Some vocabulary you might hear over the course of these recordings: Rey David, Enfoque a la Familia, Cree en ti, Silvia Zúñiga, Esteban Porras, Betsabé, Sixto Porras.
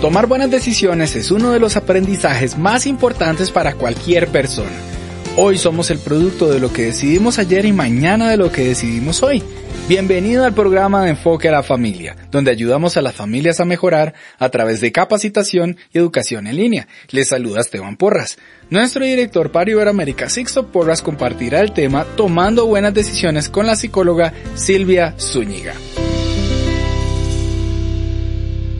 Tomar buenas decisiones es uno de los aprendizajes más importantes para cualquier persona. Hoy somos el producto de lo que decidimos ayer y mañana de lo que decidimos hoy. Bienvenido al programa de Enfoque a la Familia, donde ayudamos a las familias a mejorar a través de capacitación y educación en línea. Les saluda Esteban Porras. Nuestro director para Iberoamérica, Sixto Porras, compartirá el tema Tomando buenas decisiones con la psicóloga Silvia Zúñiga.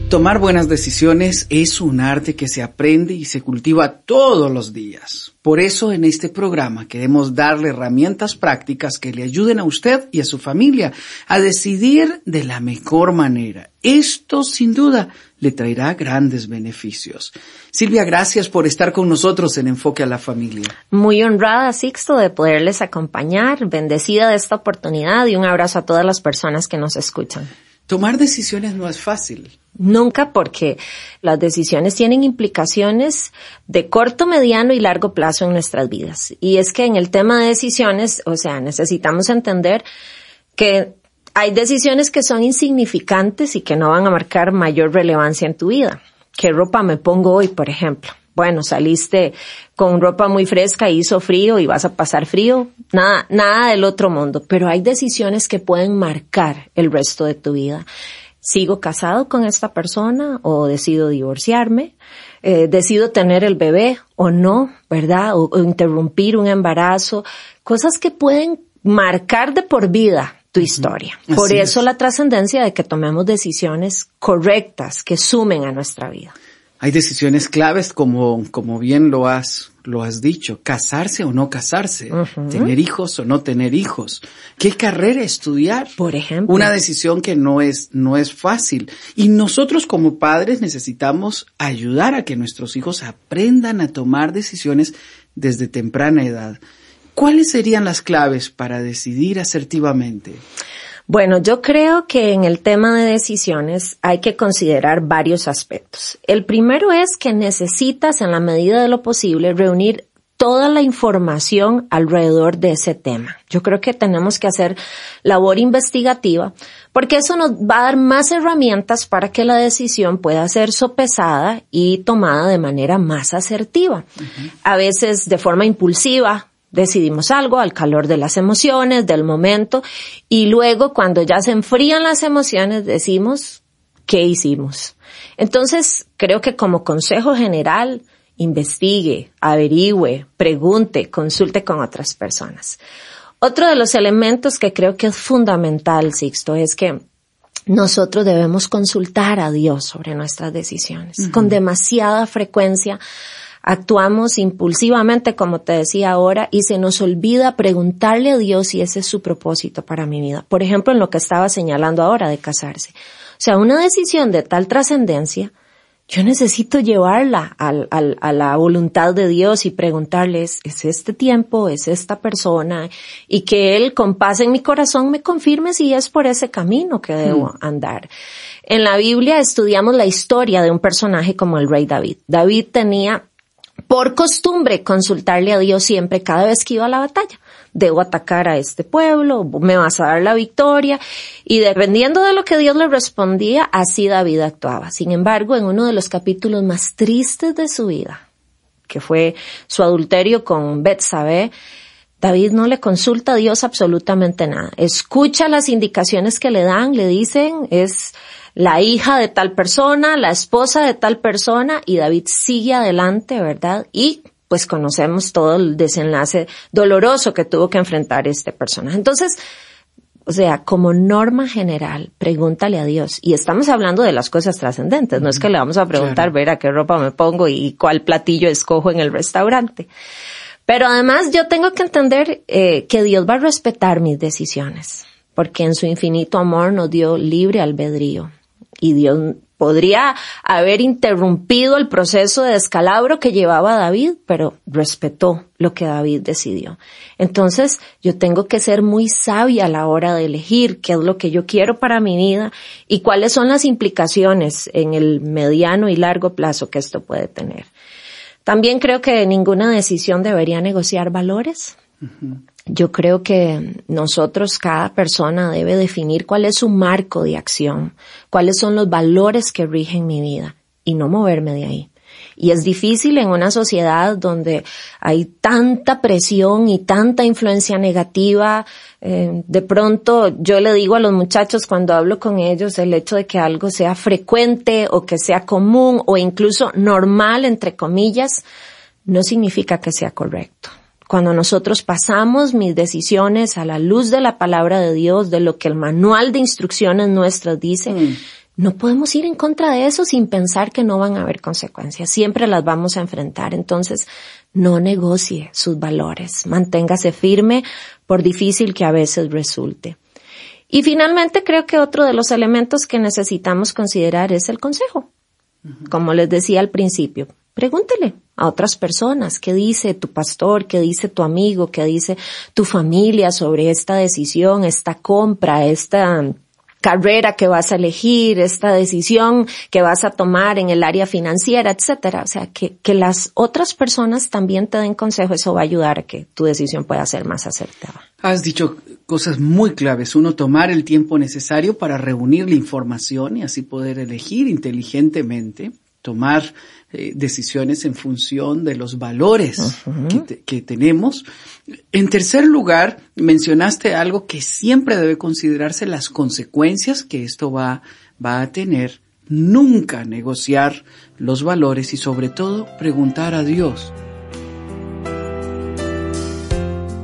Tomar buenas decisiones es un arte que se aprende y se cultiva todos los días. Por eso en este programa queremos darle herramientas prácticas que le ayuden a usted y a su familia a decidir de la mejor manera. Esto sin duda le traerá grandes beneficios. Silvia, gracias por estar con nosotros en Enfoque a la Familia. Muy honrada, Sixto, de poderles acompañar, bendecida de esta oportunidad y un abrazo a todas las personas que nos escuchan. Tomar decisiones no es fácil. Nunca, porque las decisiones tienen implicaciones de corto, mediano y largo plazo en nuestras vidas. Y es que en el tema de decisiones, necesitamos entender que hay decisiones que son insignificantes y que no van a marcar mayor relevancia en tu vida. ¿Qué ropa me pongo hoy, por ejemplo? Bueno, saliste con ropa muy fresca, hizo frío y vas a pasar frío. Nada del otro mundo. Pero hay decisiones que pueden marcar el resto de tu vida. ¿Sigo casado con esta persona o decido divorciarme? ¿Decido tener el bebé o no? ¿Verdad? O interrumpir un embarazo. Cosas que pueden marcar de por vida tu historia. Así por eso es la trascendencia de que tomemos decisiones correctas que sumen a nuestra vida. Hay decisiones claves, como bien lo has dicho, casarse o no casarse, tener hijos o no tener hijos, qué carrera estudiar, por ejemplo. Una decisión que no es fácil. Y nosotros como padres necesitamos ayudar a que nuestros hijos aprendan a tomar decisiones desde temprana edad. ¿Cuáles serían las claves para decidir asertivamente? Bueno, yo creo que en el tema de decisiones hay que considerar varios aspectos. El primero es que necesitas, en la medida de lo posible, reunir toda la información alrededor de ese tema. Yo creo que tenemos que hacer labor investigativa, porque eso nos va a dar más herramientas para que la decisión pueda ser sopesada y tomada de manera más asertiva. A veces de forma impulsiva. Decidimos algo al calor de las emociones, del momento, y luego cuando ya se enfrían las emociones decimos, ¿qué hicimos? Entonces, creo que como consejo general, investigue, averigüe, pregunte, consulte con otras personas. Otro de los elementos que creo que es fundamental, Sixto, es que nosotros debemos consultar a Dios sobre nuestras decisiones. Con demasiada frecuencia actuamos impulsivamente, como te decía ahora, y se nos olvida preguntarle a Dios si ese es su propósito para mi vida. Por ejemplo, en lo que estaba señalando ahora de casarse. Una decisión de tal trascendencia, yo necesito llevarla a la voluntad de Dios y preguntarles, ¿es este tiempo? ¿Es esta persona? Y que Él, con paz en mi corazón, me confirme si es por ese camino que debo andar. En la Biblia estudiamos la historia de un personaje como el rey David. David tenía por costumbre consultarle a Dios siempre cada vez que iba a la batalla. Debo atacar a este pueblo, me vas a dar la victoria. Y dependiendo de lo que Dios le respondía, así David actuaba. Sin embargo, en uno de los capítulos más tristes de su vida, que fue su adulterio con Betsabé, David no le consulta a Dios absolutamente nada. Escucha las indicaciones que le dan, le dicen, es la hija de tal persona, la esposa de tal persona, y David sigue adelante, ¿verdad? Y pues conocemos todo el desenlace doloroso que tuvo que enfrentar este personaje. Entonces, como norma general, pregúntale a Dios. Y estamos hablando de las cosas trascendentes, no es que le vamos a preguntar, a qué ropa me pongo y cuál platillo escojo en el restaurante. Pero además yo tengo que entender que Dios va a respetar mis decisiones, porque en su infinito amor nos dio libre albedrío. Y Dios podría haber interrumpido el proceso de descalabro que llevaba David, pero respetó lo que David decidió. Entonces, yo tengo que ser muy sabia a la hora de elegir qué es lo que yo quiero para mi vida y cuáles son las implicaciones en el mediano y largo plazo que esto puede tener. También creo que ninguna decisión debería negociar valores. Yo creo que nosotros, cada persona, debe definir cuál es su marco de acción, cuáles son los valores que rigen mi vida y no moverme de ahí. Y es difícil en una sociedad donde hay tanta presión y tanta influencia negativa. De pronto yo le digo a los muchachos cuando hablo con ellos el hecho de que algo sea frecuente o que sea común o incluso normal, entre comillas, no significa que sea correcto. Cuando nosotros pasamos mis decisiones a la luz de la palabra de Dios, de lo que el manual de instrucciones nuestras dice, no podemos ir en contra de eso sin pensar que no van a haber consecuencias. Siempre las vamos a enfrentar. Entonces, no negocie sus valores. Manténgase firme, por difícil que a veces resulte. Y finalmente, creo que otro de los elementos que necesitamos considerar es el consejo. Como les decía al principio, pregúntele a otras personas qué dice tu pastor, qué dice tu amigo, qué dice tu familia sobre esta decisión, esta compra, esta carrera que vas a elegir, esta decisión que vas a tomar en el área financiera, etcétera. O sea, que las otras personas también te den consejo. Eso va a ayudar a que tu decisión pueda ser más acertada. Has dicho cosas muy claves. Uno, tomar el tiempo necesario para reunir la información y así poder elegir inteligentemente, tomar decisiones en función de los valores que tenemos. En tercer lugar, mencionaste algo que siempre debe considerarse, las consecuencias que esto va a tener. Nunca negociar los valores y sobre todo preguntar a Dios.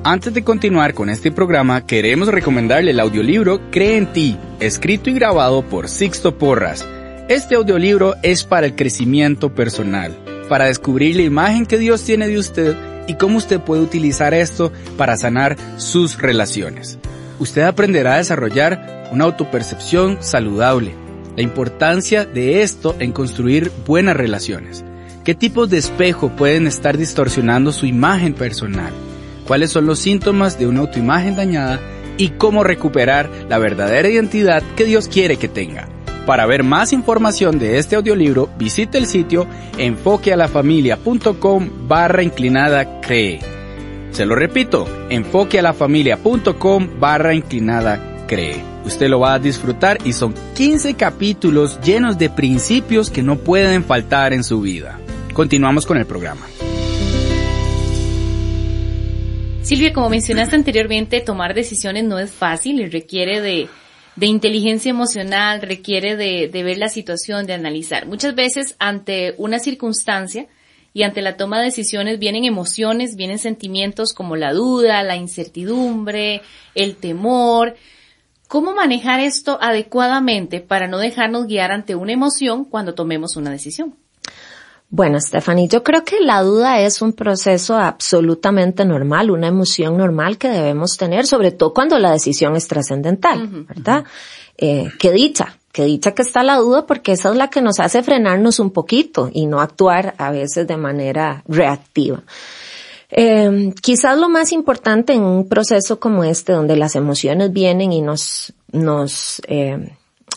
Antes de continuar con este programa, queremos recomendarle el audiolibro Cree en ti, escrito y grabado por Sixto Porras. Este audiolibro es para el crecimiento personal, para descubrir la imagen que Dios tiene de usted y cómo usted puede utilizar esto para sanar sus relaciones. Usted aprenderá a desarrollar una autopercepción saludable, la importancia de esto en construir buenas relaciones, qué tipos de espejo pueden estar distorsionando su imagen personal, cuáles son los síntomas de una autoimagen dañada y cómo recuperar la verdadera identidad que Dios quiere que tenga. Para ver más información de este audiolibro, visite el sitio enfoquealafamilia.com/cree. Se lo repito, enfoquealafamilia.com/cree. Usted lo va a disfrutar y son 15 capítulos llenos de principios que no pueden faltar en su vida. Continuamos con el programa. Silvia, como mencionaste anteriormente, tomar decisiones no es fácil y requiere de inteligencia emocional, requiere de ver la situación, de analizar. Muchas veces ante una circunstancia y ante la toma de decisiones vienen emociones, vienen sentimientos como la duda, la incertidumbre, el temor. ¿Cómo manejar esto adecuadamente para no dejarnos guiar ante una emoción cuando tomemos una decisión? Bueno, Stephanie, yo creo que la duda es un proceso absolutamente normal, una emoción normal que debemos tener, sobre todo cuando la decisión es trascendental, ¿verdad? Qué dicha que está la duda, porque esa es la que nos hace frenarnos un poquito y no actuar a veces de manera reactiva. Quizás lo más importante en un proceso como este, donde las emociones vienen y nos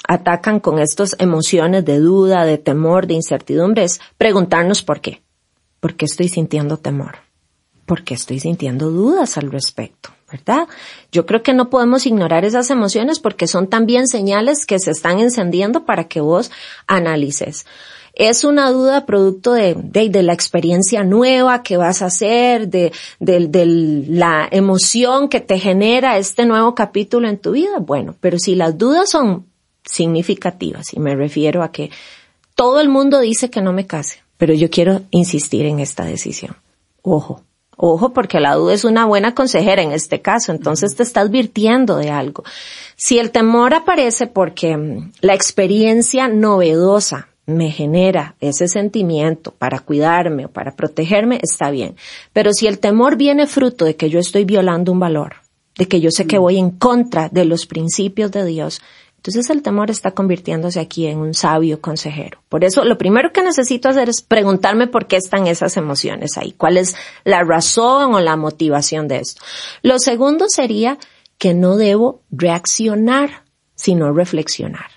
atacan con estas emociones de duda, de temor, de incertidumbre, es preguntarnos por qué. ¿Por qué estoy sintiendo temor? ¿Por qué estoy sintiendo dudas al respecto? ¿Verdad? Yo creo que no podemos ignorar esas emociones porque son también señales que se están encendiendo para que vos analices. Es una duda producto de la experiencia nueva que vas a hacer, de la emoción que te genera este nuevo capítulo en tu vida. Bueno, pero si las dudas son significativas, y me refiero a que todo el mundo dice que no me case, pero yo quiero insistir en esta decisión. Ojo, porque la duda es una buena consejera en este caso, entonces te está advirtiendo de algo. Si el temor aparece porque la experiencia novedosa me genera ese sentimiento para cuidarme o para protegerme, está bien. Pero si el temor viene fruto de que yo estoy violando un valor, de que yo sé que voy en contra de los principios de Dios, entonces el temor está convirtiéndose aquí en un sabio consejero. Por eso lo primero que necesito hacer es preguntarme por qué están esas emociones ahí. ¿Cuál es la razón o la motivación de esto? Lo segundo sería que no debo reaccionar, sino reflexionar.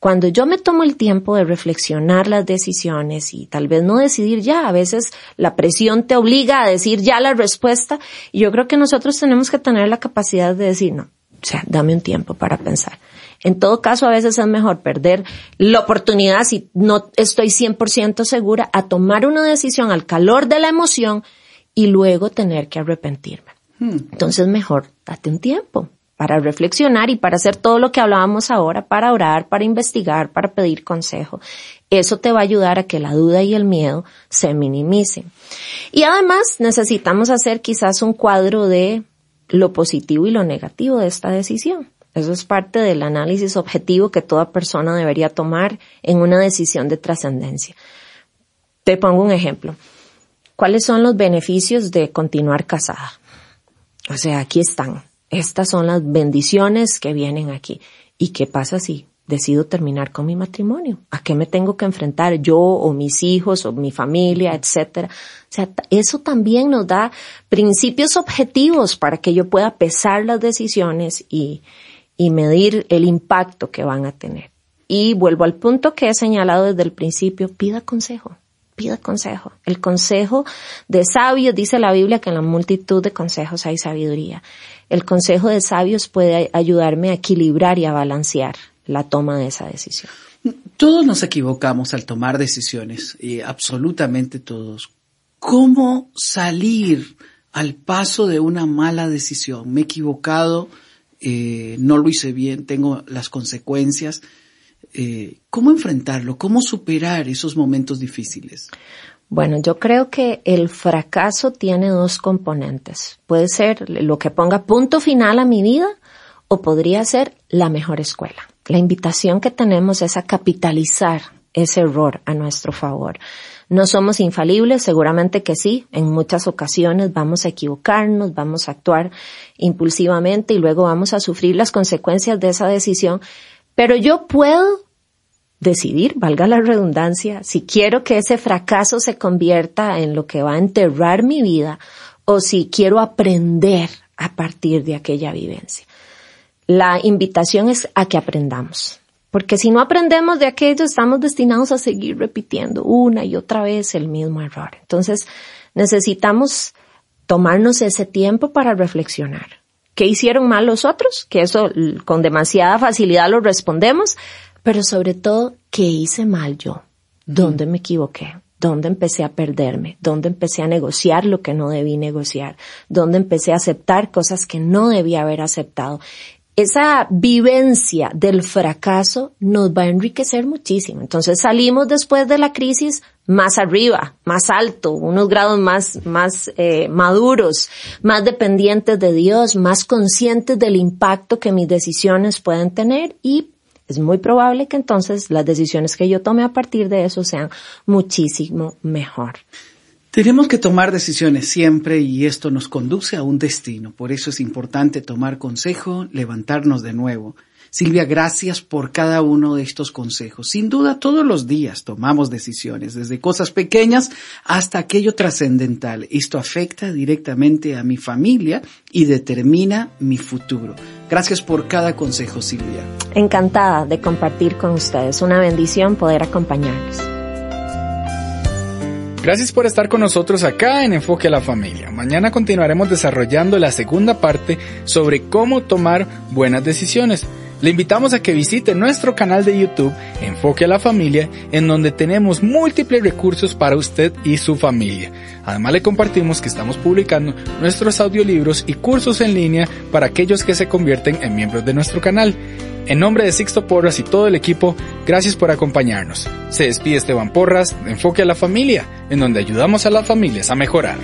Cuando yo me tomo el tiempo de reflexionar las decisiones y tal vez no decidir ya, a veces la presión te obliga a decir ya la respuesta, y yo creo que nosotros tenemos que tener la capacidad de decir no. O sea, dame un tiempo para pensar. En todo caso, a veces es mejor perder la oportunidad, si no estoy 100% segura, a tomar una decisión al calor de la emoción y luego tener que arrepentirme. Entonces, mejor date un tiempo para reflexionar y para hacer todo lo que hablábamos ahora, para orar, para investigar, para pedir consejo. Eso te va a ayudar a que la duda y el miedo se minimicen. Y además necesitamos hacer quizás un cuadro de lo positivo y lo negativo de esta decisión. Eso es parte del análisis objetivo que toda persona debería tomar en una decisión de trascendencia. Te pongo un ejemplo. ¿Cuáles son los beneficios de continuar casada? O sea, aquí están. Estas son las bendiciones que vienen aquí. ¿Y qué pasa si decido terminar con mi matrimonio? ¿A qué me tengo que enfrentar yo o mis hijos o mi familia, etcétera? O sea, eso también nos da principios objetivos para que yo pueda pesar las decisiones y medir el impacto que van a tener. Y vuelvo al punto que he señalado desde el principio, pida consejo. Pida consejo. El consejo de sabios, dice la Biblia que en la multitud de consejos hay sabiduría. El consejo de sabios puede ayudarme a equilibrar y a balancear la toma de esa decisión. Todos nos equivocamos al tomar decisiones, absolutamente todos. ¿Cómo salir al paso de una mala decisión? Me he equivocado, no lo hice bien, tengo las consecuencias. ¿Cómo enfrentarlo? ¿Cómo superar esos momentos difíciles? Bueno, yo creo que el fracaso tiene dos componentes. Puede ser lo que ponga punto final a mi vida o podría ser la mejor escuela. La invitación que tenemos es a capitalizar ese error a nuestro favor. No somos infalibles, seguramente que sí. En muchas ocasiones vamos a equivocarnos, vamos a actuar impulsivamente y luego vamos a sufrir las consecuencias de esa decisión. Pero yo puedo decidir, valga la redundancia, si quiero que ese fracaso se convierta en lo que va a enterrar mi vida o si quiero aprender a partir de aquella vivencia. La invitación es a que aprendamos, porque si no aprendemos de aquello estamos destinados a seguir repitiendo una y otra vez el mismo error. Entonces necesitamos tomarnos ese tiempo para reflexionar. ¿Qué hicieron mal los otros? Que eso con demasiada facilidad lo respondemos, pero sobre todo, ¿qué hice mal yo? ¿Dónde me equivoqué? ¿Dónde empecé a perderme? ¿Dónde empecé a negociar lo que no debí negociar? ¿Dónde empecé a aceptar cosas que no debía haber aceptado? Esa vivencia del fracaso nos va a enriquecer muchísimo. Entonces salimos después de la crisis más arriba, más alto, unos grados más maduros, más dependientes de Dios, más conscientes del impacto que mis decisiones pueden tener y es muy probable que entonces las decisiones que yo tome a partir de eso sean muchísimo mejor. Tenemos que tomar decisiones siempre y esto nos conduce a un destino. Por eso es importante tomar consejo, levantarnos de nuevo. Silvia, gracias por cada uno de estos consejos. Sin duda, todos los días tomamos decisiones, desde cosas pequeñas hasta aquello trascendental. Esto afecta directamente a mi familia y determina mi futuro. Gracias por cada consejo, Silvia. Encantada de compartir con ustedes. Una bendición poder acompañarles. Gracias por estar con nosotros acá en Enfoque a la Familia. Mañana continuaremos desarrollando la segunda parte sobre cómo tomar buenas decisiones. Le invitamos a que visite nuestro canal de YouTube, Enfoque a la Familia, en donde tenemos múltiples recursos para usted y su familia. Además, le compartimos que estamos publicando nuestros audiolibros y cursos en línea para aquellos que se convierten en miembros de nuestro canal. En nombre de Sixto Porras y todo el equipo, gracias por acompañarnos. Se despide Esteban Porras, Enfoque a la Familia, en donde ayudamos a las familias a mejorar.